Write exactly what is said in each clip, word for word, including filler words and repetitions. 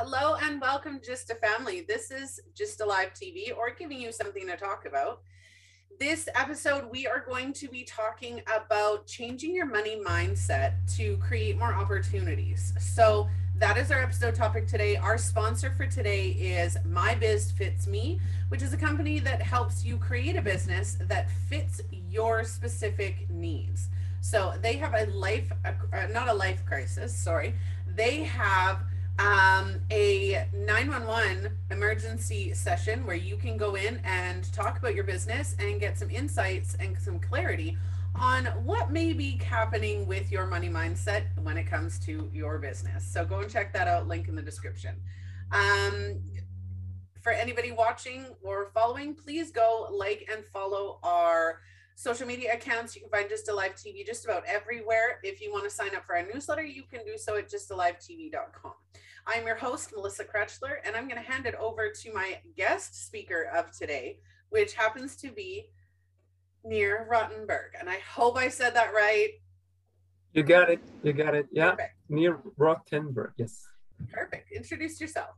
Hello and welcome, Just a Family. This is Just Alive T V, or giving you something to talk about. This episode, we are going to be talking about changing your money mindset to create more opportunities. So that is our episode topic today. Our sponsor for today is My Biz Fits Me, which is a company that helps you create a business that fits your specific needs. So they have a life, uh, not a life crisis, sorry. They have Um, a nine one one emergency session where you can go in and talk about your business and get some insights and some clarity on what may be happening with your money mindset when it comes to your business. So go and check that out, link in the description. Um, for anybody watching or following, please go like and follow our social media accounts. You can find Just Alive T V just about everywhere. If you want to sign up for our newsletter, you can do so at just alive t v dot com. I'm your host, Melissa Krechler, and I'm going to hand it over to my guest speaker of today, which happens to be Nir Rotenberg. And I hope I said that right. You got it. You got it. Yeah. Perfect. Nir Rotenberg. Yes. Perfect. Introduce yourself.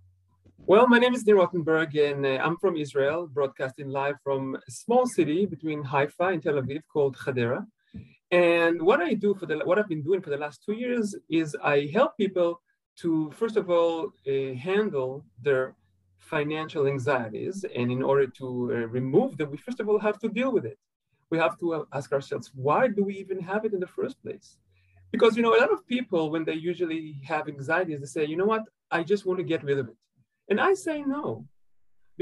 Well, my name is Nir Rotenberg, and uh, I'm from Israel, broadcasting live from a small city between Haifa and Tel Aviv called Hadera. And what I do for the what I've been doing for the last two years is I help people to, first of all, uh, handle their financial anxieties. And in order to uh, remove them, we first of all have to deal with it. We have to uh, ask ourselves, why do we even have it in the first place? Because, you know, a lot of people, when they usually have anxieties, they say, you know what, I just want to get rid of it. And I say no,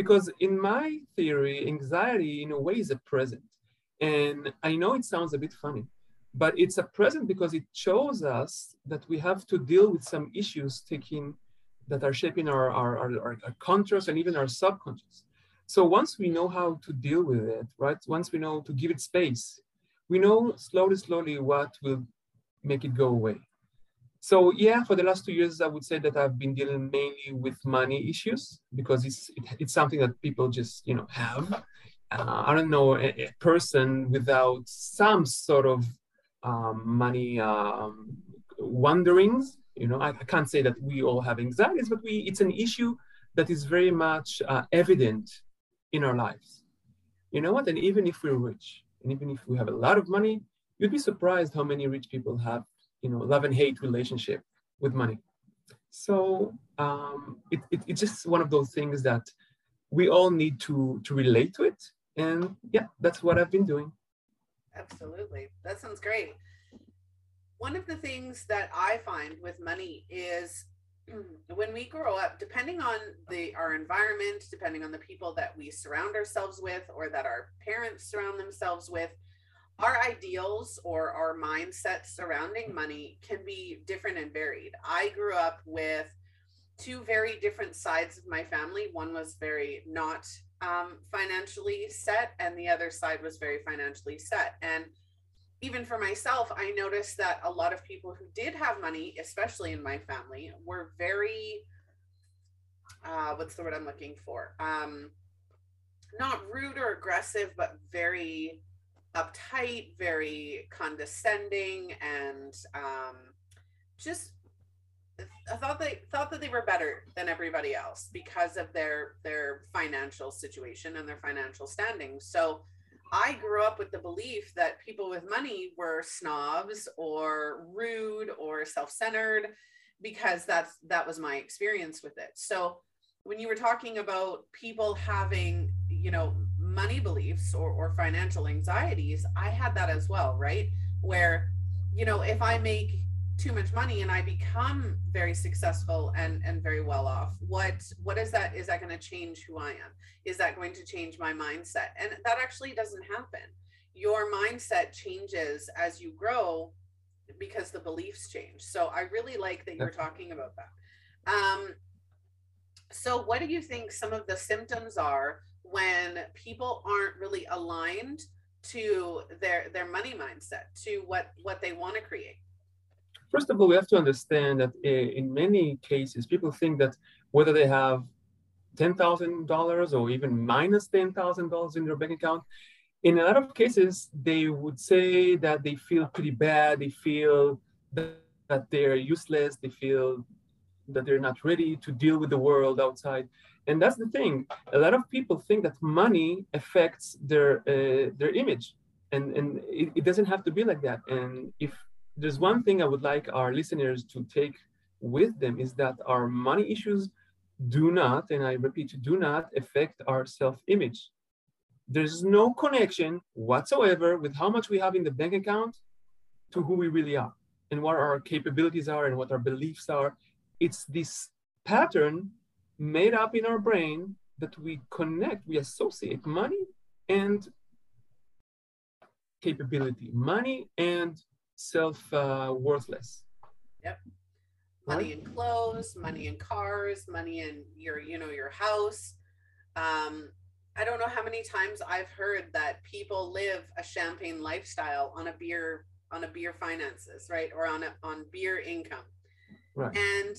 because in my theory, anxiety in a way is a present. And I know it sounds a bit funny, but it's a present because it shows us that we have to deal with some issues taking, that are shaping our, our, our, our conscious and even our subconscious. So once we know how to deal with it, right? Once we know to give it space, we know slowly, slowly what will make it go away. So yeah, for the last two years, I would say that I've been dealing mainly with money issues because it's it, it's something that people just, you know, have. Uh, I don't know a, a person without some sort of um, money um, wanderings. You know, I, I can't say that we all have anxieties, but we it's an issue that is very much uh, evident in our lives. You know what? And even if we're rich, and even if we have a lot of money, you'd be surprised how many rich people have, you know, love and hate relationship with money. So um, it, it, it's just one of those things that we all need to, to relate to it. And yeah, that's what I've been doing. Absolutely. That sounds great. One of the things that I find with money is when we grow up, depending on the our environment, depending on the people that we surround ourselves with or that our parents surround themselves with, our ideals or our mindset surrounding money can be different and varied. I grew up with two very different sides of my family. One was very not um, financially set, and the other side was very financially set. And even for myself, I noticed that a lot of people who did have money, especially in my family, were very, uh, what's the word I'm looking for? Um, not rude or aggressive, but very uptight, very condescending, and um, just I thought they thought that they were better than everybody else because of their their financial situation and their financial standing. So I grew up with the belief that people with money were snobs or rude or self-centered because that's that was my experience with it. So when you were talking about people having, you know, money beliefs or, or financial anxieties, I had that as well, right? Where, you know, if I make too much money and I become very successful and, and very well off, what, what is that? Is that going to change who I am? Is that going to change my mindset? And that actually doesn't happen. Your mindset changes as you grow because the beliefs change. So I really like that you're talking about that. Um, so what do you think some of the symptoms are when people aren't really aligned to their their money mindset, to what, what they want to create? First of all, we have to understand that in many cases, people think that whether they have ten thousand dollars or even minus ten thousand dollars in their bank account, in a lot of cases, they would say that they feel pretty bad. They feel that, that they're useless. They feel that they're not ready to deal with the world outside. And that's the thing. A lot of people think that money affects their uh, their image. And, and it, it doesn't have to be like that. And if there's one thing I would like our listeners to take with them is that our money issues do not, and I repeat, do not affect our self-image. There's no connection whatsoever with how much we have in the bank account to who we really are and what our capabilities are and what our beliefs are. It's this pattern made up in our brain that we connect, we associate money and capability, money and self-worthless. Uh, yep. Money and clothes, money and cars, money and your, you know, your house. Um, I don't know how many times I've heard that people live a champagne lifestyle on a beer, on a beer finances, right? Or on a, on beer income. Right. And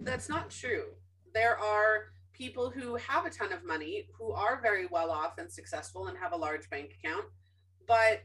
that's not true. There are people who have a ton of money who are very well off and successful and have a large bank account, but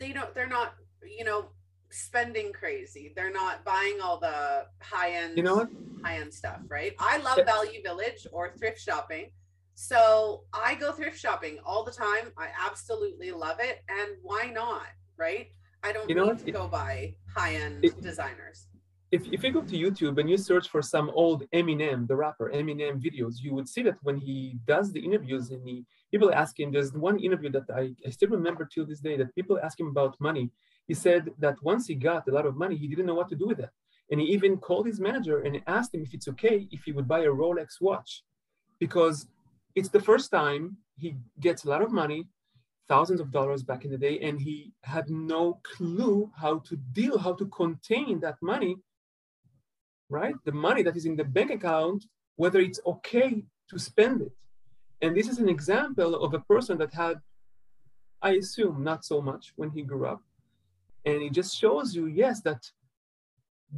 they don't, they're not, you know, spending crazy. They're not buying all the high-end, you know what? high-end stuff, right? I love Value Village or thrift shopping. So I go thrift shopping all the time. I absolutely love it. And why not, right? I don't you know need what? to go it, buy high-end it, designers. If, if you go to YouTube and you search for some old Eminem, the rapper, Eminem videos, you would see that when he does the interviews and he, people ask him, there's one interview that I, I still remember till this day that people ask him about money. He said that once he got a lot of money, he didn't know what to do with it. And he even called his manager and asked him if it's okay if he would buy a Rolex watch, because it's the first time he gets a lot of money, thousands of dollars back in the day, and he had no clue how to deal, how to contain that money, right? The money that is in the bank account, whether it's okay to spend it. And this is an example of a person that had, I assume, not so much when he grew up. And it just shows you, yes, that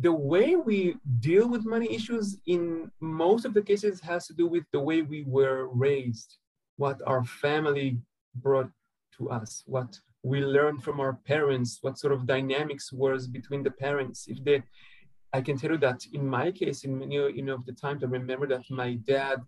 the way we deal with money issues in most of the cases has to do with the way we were raised, what our family brought to us, what we learned from our parents, what sort of dynamics was between the parents. If they, I can tell you that in my case, in many you know, of the times, I remember that my dad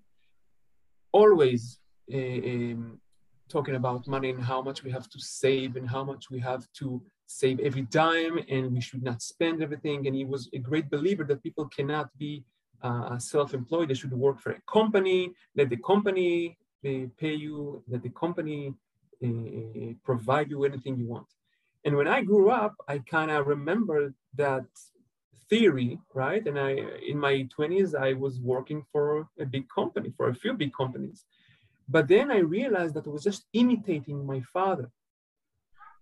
always uh, um, talking about money and how much we have to save and how much we have to save every dime and we should not spend everything. And he was a great believer that people cannot be uh, self-employed. They should work for a company, let the company uh, pay you, let the company uh, provide you anything you want. And when I grew up, I kind of remembered that theory, right? And I, in my twenties, I was working for a big company, for a few big companies. But then I realized that I was just imitating my father.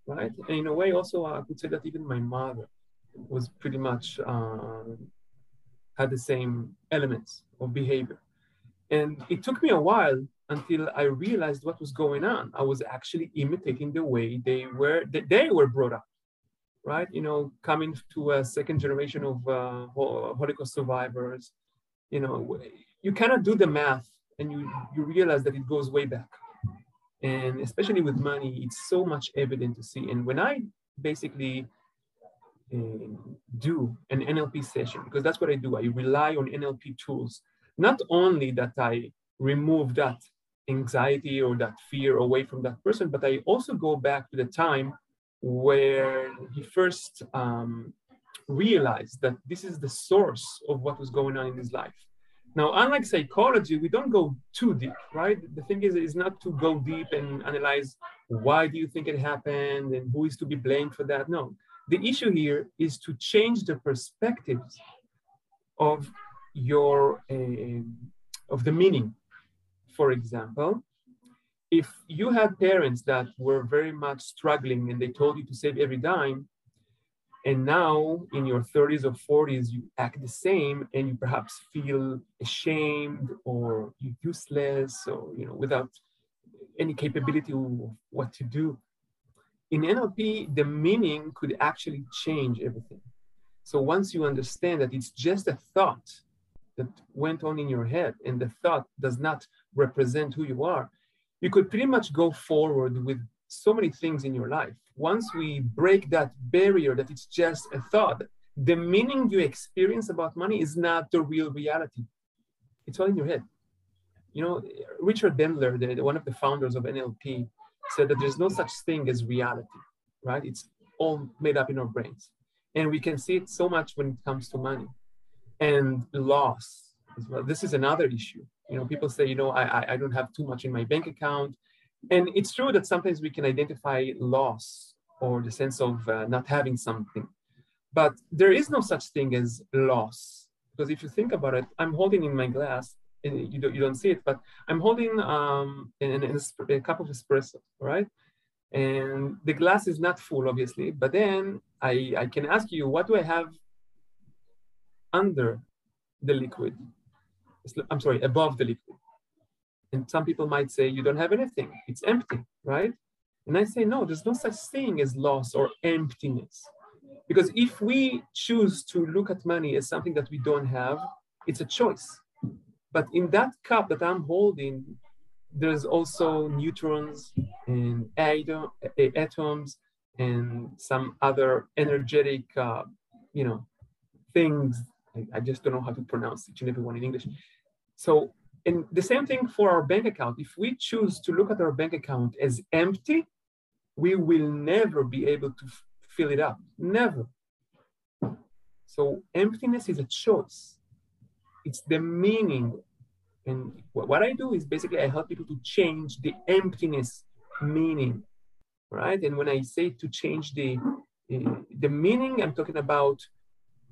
Right? And in a way, also, I could say that even my mother was pretty much uh, had the same elements of behavior. And it took me a while until I realized what was going on. I was actually imitating the way they were they, they were brought up, right? You know, coming to a second generation of uh, Holocaust survivors, you know, you cannot do the math and you, you realize that it goes way back. And especially with money, it's so much evident to see. And when I basically uh, do an N L P session, because that's what I do, I rely on N L P tools. Not only that I remove that anxiety or that fear away from that person, but I also go back to the time where he first um, realized that this is the source of what was going on in his life. Now, unlike psychology, we don't go too deep, right? The thing is, is not to go deep and analyze why do you think it happened and who is to be blamed for that. No, the issue here is to change the perspectives of your, uh, of the meaning. For example, if you had parents that were very much struggling and they told you to save every dime, and now in your thirties or forties, you act the same and you perhaps feel ashamed or useless or, you know, without any capability of what to do. In N L P, the meaning could actually change everything. So once you understand that it's just a thought that went on in your head and the thought does not represent who you are, you could pretty much go forward with so many things in your life. Once we break that barrier that it's just a thought, the meaning you experience about money is not the real reality. It's all in your head. You know, Richard Bandler, the, the, one of the founders of N L P, said that there's no such thing as reality, right? It's all made up in our brains. And we can see it so much when it comes to money and loss as well. This is another issue. You know, people say, you know, I, I don't have too much in my bank account. And it's true that sometimes we can identify loss or the sense of uh, not having something. But there is no such thing as loss. Because if you think about it, I'm holding in my glass, and you don't, you don't see it, but I'm holding um, an, an, a cup of espresso, right? And the glass is not full, obviously. But then I, I can ask you, what do I have under the liquid? I'm sorry, above the liquid. And some people might say, you don't have anything. It's empty, right? And I say, no, there's no such thing as loss or emptiness. Because if we choose to look at money as something that we don't have, it's a choice. But in that cup that I'm holding, there's also neutrons and atoms and some other energetic, uh, you know, things. I, I just don't know how to pronounce each and every one in English. So, and the same thing for our bank account. If we choose to look at our bank account as empty, we will never be able to fill it up, never. So emptiness is a choice. It's the meaning. And what I do is basically I help people to change the emptiness meaning, right? And when I say to change the, the meaning, I'm talking about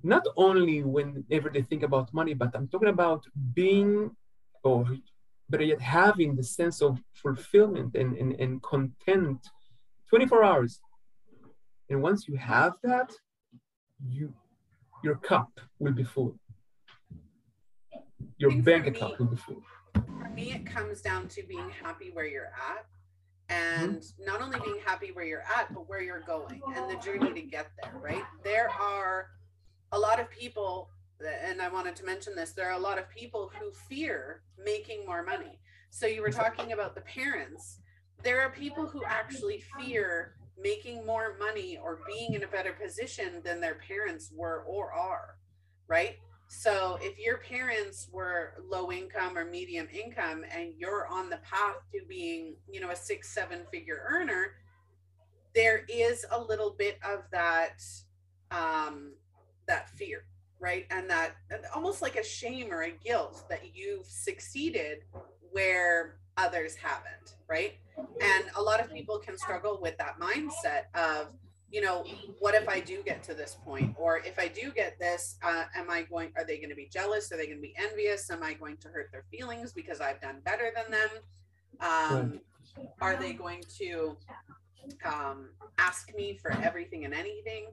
not only whenever they think about money, but I'm talking about being, or better yet having, the sense of fulfillment and, and, and content twenty-four hours. And once you have that, you, your cup will be full. Your bank account will be full. For me, it comes down to being happy where you're at. And mm-hmm. not only being happy where you're at, but where you're going and the journey to get there, right? There are a lot of people, and I wanted to mention this, there are a lot of people who fear making more money. So you were talking about the parents. There are people who actually fear making more money or being in a better position than their parents were or are, right? So if your parents were low income or medium income and you're on the path to being, you know, a six, seven figure earner, there is a little bit of that, um, that fear, right? And that almost like a shame or a guilt that you've succeeded where others haven't, right? And a lot of people can struggle with that mindset of, you know, what if I do get to this point? Or if I do get this, uh, am I going, are they going to be jealous? Are they going to be envious? Am I going to hurt their feelings because I've done better than them? Um, are they going to um, ask me for everything and anything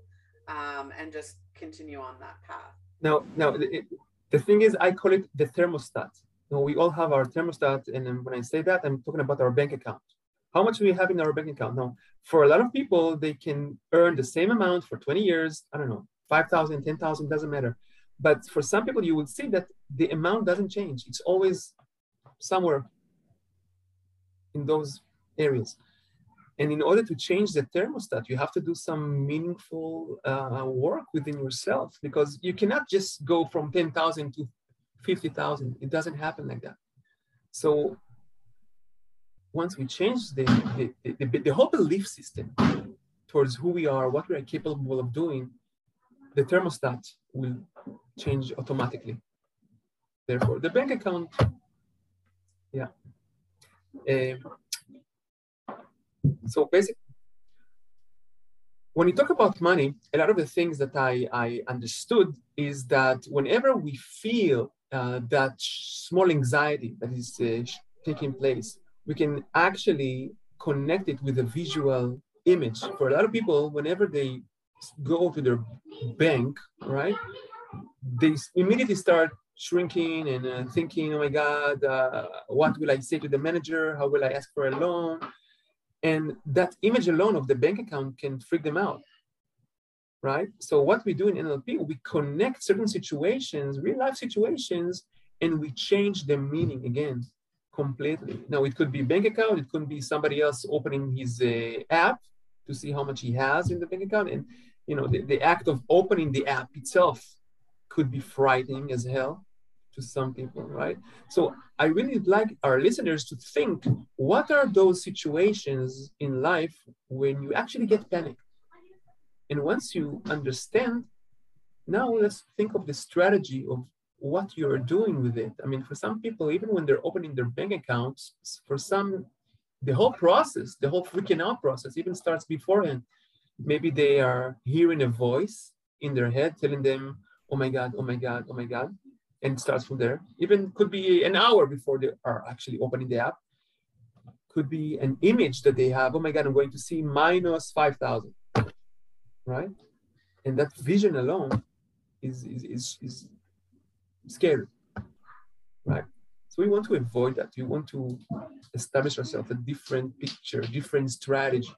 um, and just continue on that path? No, no, it, the thing is, I call it the thermostat. You know, we all have our thermostat. And when I say that, I'm talking about our bank account. How much do we have in our bank account? Now, for a lot of people, they can earn the same amount for twenty years. I don't know, five thousand, ten thousand, doesn't matter. But for some people, you will see that the amount doesn't change. It's always somewhere in those areas. And in order to change the thermostat, you have to do some meaningful uh, work within yourself, because you cannot just go from ten thousand to fifty thousand. It doesn't happen like that. So once we change the the, the the the whole belief system towards who we are, what we are capable of doing, the thermostat will change automatically. Therefore, the bank account, yeah. Um, so basically, when you talk about money, a lot of the things that I, I understood is that whenever we feel uh, that small anxiety that is uh, taking place, we can actually connect it with a visual image. For a lot of people, whenever they go to their bank, right, they immediately start shrinking and uh, thinking, oh my God, uh, what will I say to the manager? How will I ask for a loan? And that image alone of the bank account can freak them out, right? So what we do in N L P, we connect certain situations, real life situations, and we change the meaning again. Completely. Now, it could be bank account. It could be somebody else opening his uh, app to see how much he has in the bank account. And you know, the, the act of opening the app itself could be frightening as hell to some people, right? So I really like our listeners to think, what are those situations in life when you actually get panicked? And once you understand, now let's think of the strategy of what you're doing with it. I mean, for some people, even when they're opening their bank accounts, for some, the whole process, the whole freaking out process even starts beforehand. Maybe they are hearing a voice in their head telling them, oh my God, oh my God, oh my God. And it starts from there. Even could be an hour before they are actually opening the app. Could be an image that they have. Oh my God, I'm going to see minus five thousand, right? And that vision alone is, is, is, is scary, right? So we want to avoid that. We want to establish ourselves a different picture, different strategy.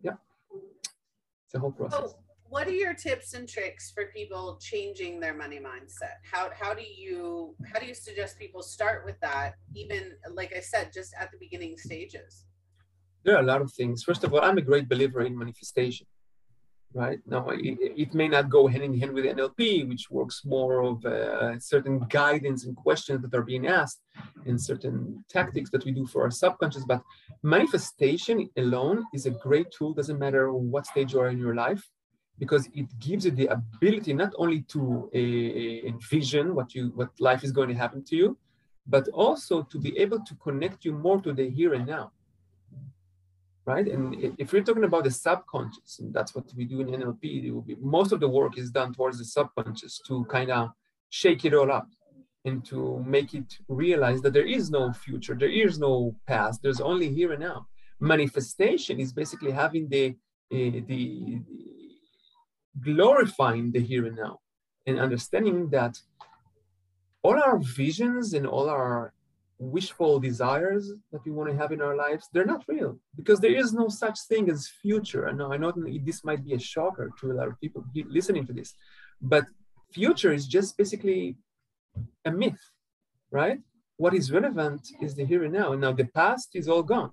Yeah, it's a whole process. Oh. What are your tips and tricks for people changing their money mindset? How, how do you how do you suggest people start with that, even, like I said, just at the beginning stages? There are a lot of things. First of all, I'm a great believer in manifestation, right? Now, it, it may not go hand in hand with N L P, which works more of uh, certain guidance and questions that are being asked and certain tactics that we do for our subconscious, but manifestation alone is a great tool. Doesn't matter what stage you are in your life, because it gives you the ability not only to uh, envision what you what life is going to happen to you, but also to be able to connect you more to the here and now, right? And if you're talking about the subconscious, and that's what we do in N L P, it will be, most of the work is done towards the subconscious to kind of shake it all up and to make it realize that there is no future, there is no past, there's only here and now. Manifestation is basically having the, uh, the, glorifying the here and now and understanding that all our visions and all our wishful desires that we want to have in our lives, they're not real, because there is no such thing as future. And I know this might be a shocker to a lot of people listening to this, but future is just basically a myth, right? What is relevant is the here and now. Now the past is all gone.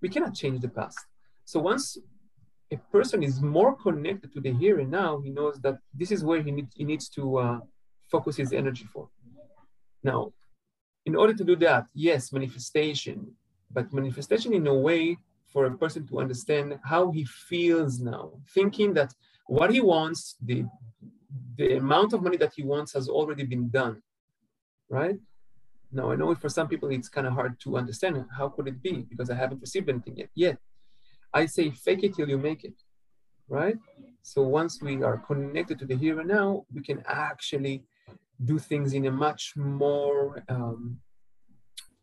We cannot change the past. So once a person is more connected to the here and now, he knows that this is where he, need, he needs to uh, focus his energy for. Now, in order to do that, yes, manifestation, but manifestation in a way for a person to understand how he feels now, thinking that what he wants, the, the amount of money that he wants has already been done, right? Now, I know for some people it's kind of hard to understand. How could it be? Because I haven't received anything yet. yet. I say, fake it till you make it, right? So once we are connected to the here and now, we can actually do things in a much more, um,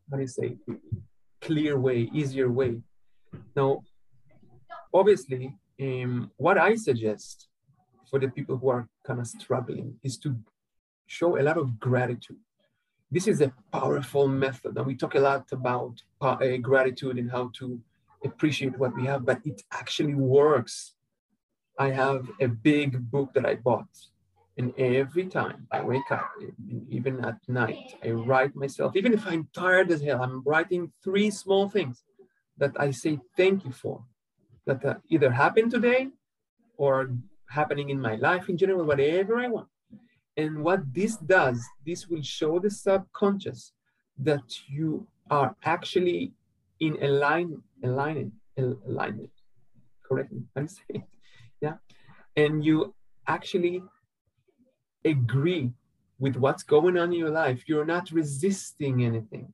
how do you say, clear way, easier way. Now, obviously, um, what I suggest for the people who are kind of struggling is to show a lot of gratitude. This is a powerful method, and we talk a lot about uh, gratitude and how to appreciate what we have, but it actually works. I have a big book that I bought, and every time I wake up, even at night, I write myself, even if I'm tired as hell, I'm writing three small things that I say thank you for, that uh, either happened today or happening in my life in general, whatever I want. And what this does, this will show the subconscious that you are actually in alignment, alignment, alignment, correct me, I'm saying, yeah. And you actually agree with what's going on in your life. You're not resisting anything,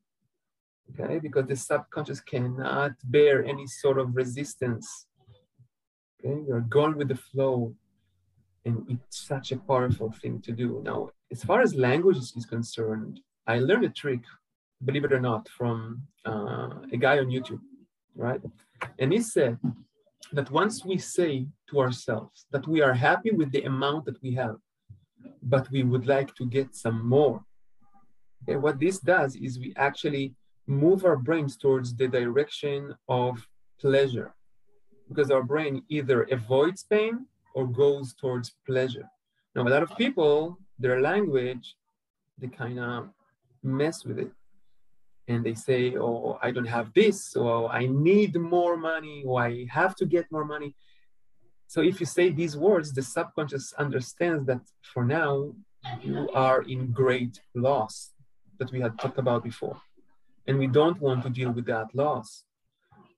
okay? Because the subconscious cannot bear any sort of resistance, okay? You're going with the flow, and it's such a powerful thing to do. Now, as far as language is concerned, I learned a trick, believe it or not, from uh, a guy on YouTube, right? And he said that once we say to ourselves that we are happy with the amount that we have, but we would like to get some more, okay, what this does is we actually move our brains towards the direction of pleasure, because our brain either avoids pain or goes towards pleasure. Now, a lot of people, their language, they kind of mess with it. And they say, oh, I don't have this, or I need more money, or I have to get more money. So if you say these words, the subconscious understands that for now, you are in great loss that we had talked about before. And we don't want to deal with that loss,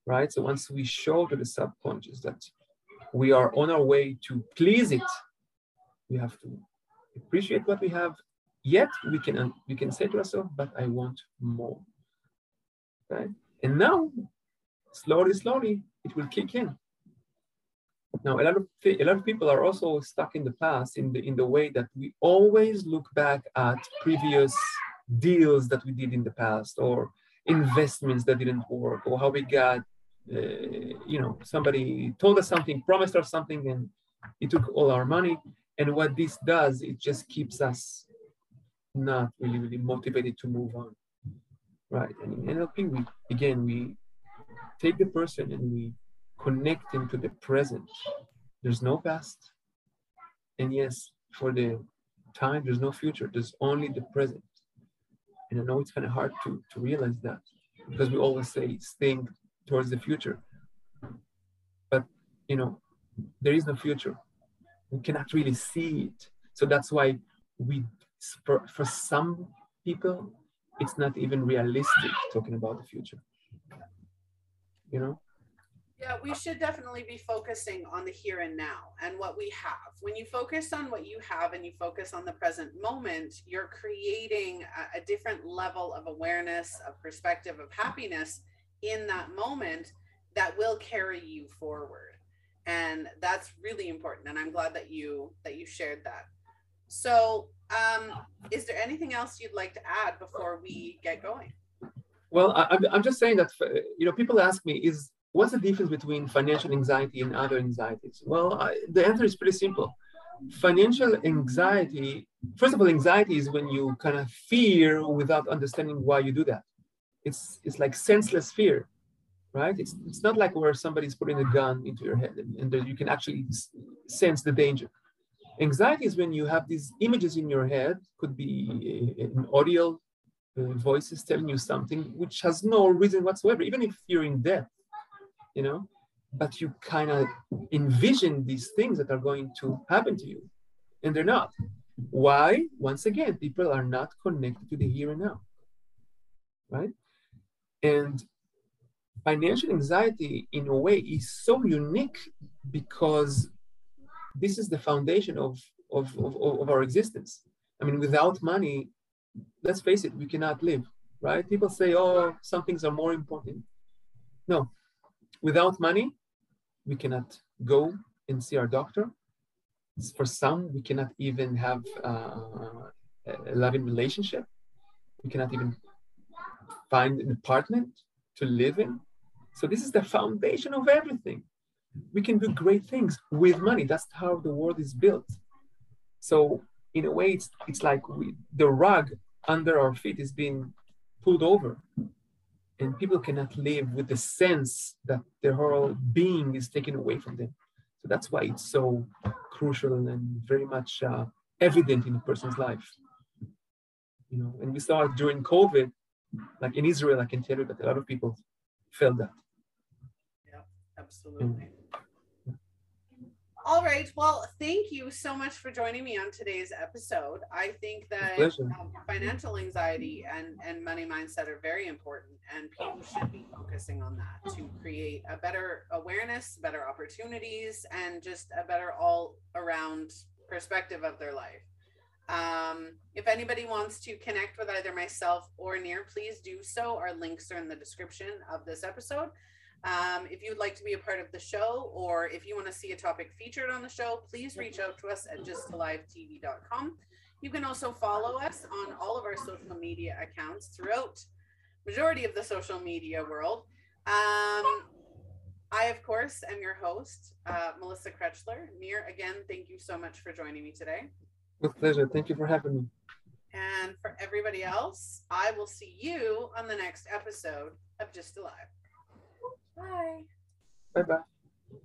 right? So once we show to the subconscious that we are on our way to please it, we have to appreciate what we have, yet we can, we can say to ourselves, but I want more, right? And now, slowly, slowly, it will kick in. Now, a lot of a lot of people are also stuck in the past in the in the way that we always look back at previous deals that we did in the past, or investments that didn't work, or how we got, uh, you know, somebody told us something, promised us something, and it took all our money. And what this does, it just keeps us not really, really motivated to move on, right? And in N L P, we again we take the person and we connect him to the present. There's no past. And yes, for the time, there's no future. There's only the present. And I know it's kind of hard to, to realize that, because we always say think towards the future. But, you know, there is no future. We cannot really see it. So that's why we, for, for some people, it's not even realistic talking about the future, you know? Yeah, we should definitely be focusing on the here and now and what we have. When you focus on what you have and you focus on the present moment, you're creating a, a different level of awareness, of perspective, of happiness in that moment that will carry you forward. And that's really important. And I'm glad that you that you shared that. So um, is there anything else you'd like to add before we get going? Well, I, I'm just saying that, you know, people ask me, is what's the difference between financial anxiety and other anxieties? Well, I, the answer is pretty simple. Financial anxiety, first of all, anxiety is when you kind of fear without understanding why you do that. It's, it's like senseless fear, right? It's, it's not like where somebody's putting a gun into your head and, and there you can actually sense the danger. Anxiety is when you have these images in your head, could be an audio uh, voices telling you something which has no reason whatsoever, even if you're in debt. You know, but you kind of envision these things that are going to happen to you, and they're not. Why? Once again, people are not connected to the here and now, right? And financial anxiety, in a way, is so unique because this is the foundation of, of, of, of our existence. I mean, without money, let's face it, we cannot live, right? People say, oh, some things are more important. No. Without money, we cannot go and see our doctor. For some, we cannot even have uh, a loving relationship. We cannot even find an apartment to live in. So this is the foundation of everything. We can do great things with money. That's how the world is built. So in a way, it's, it's like we, the rug under our feet is being pulled over. And people cannot live with the sense that their whole being is taken away from them. So that's why it's so crucial and very much uh, evident in a person's life. You know, and we saw it during COVID, like in Israel, I can tell you that a lot of people felt that. Yeah, absolutely. Yeah. All right. Well, thank you so much for joining me on today's episode. I think that um, financial anxiety and, and money mindset are very important, and people should be focusing on that to create a better awareness, better opportunities, and just a better all around perspective of their life. Um, if anybody wants to connect with either myself or Nir, please do so. Our links are in the description of this episode. Um, if you'd like to be a part of the show, or if you want to see a topic featured on the show, please reach out to us at just alive t v dot com. You can also follow us on all of our social media accounts throughout majority of the social media world. Um, I, of course, am your host, uh, Melissa Krechler. Nir, again, thank you so much for joining me today. With pleasure. Thank you for having me. And for everybody else, I will see you on the next episode of Just Alive. Bye. Bye-bye.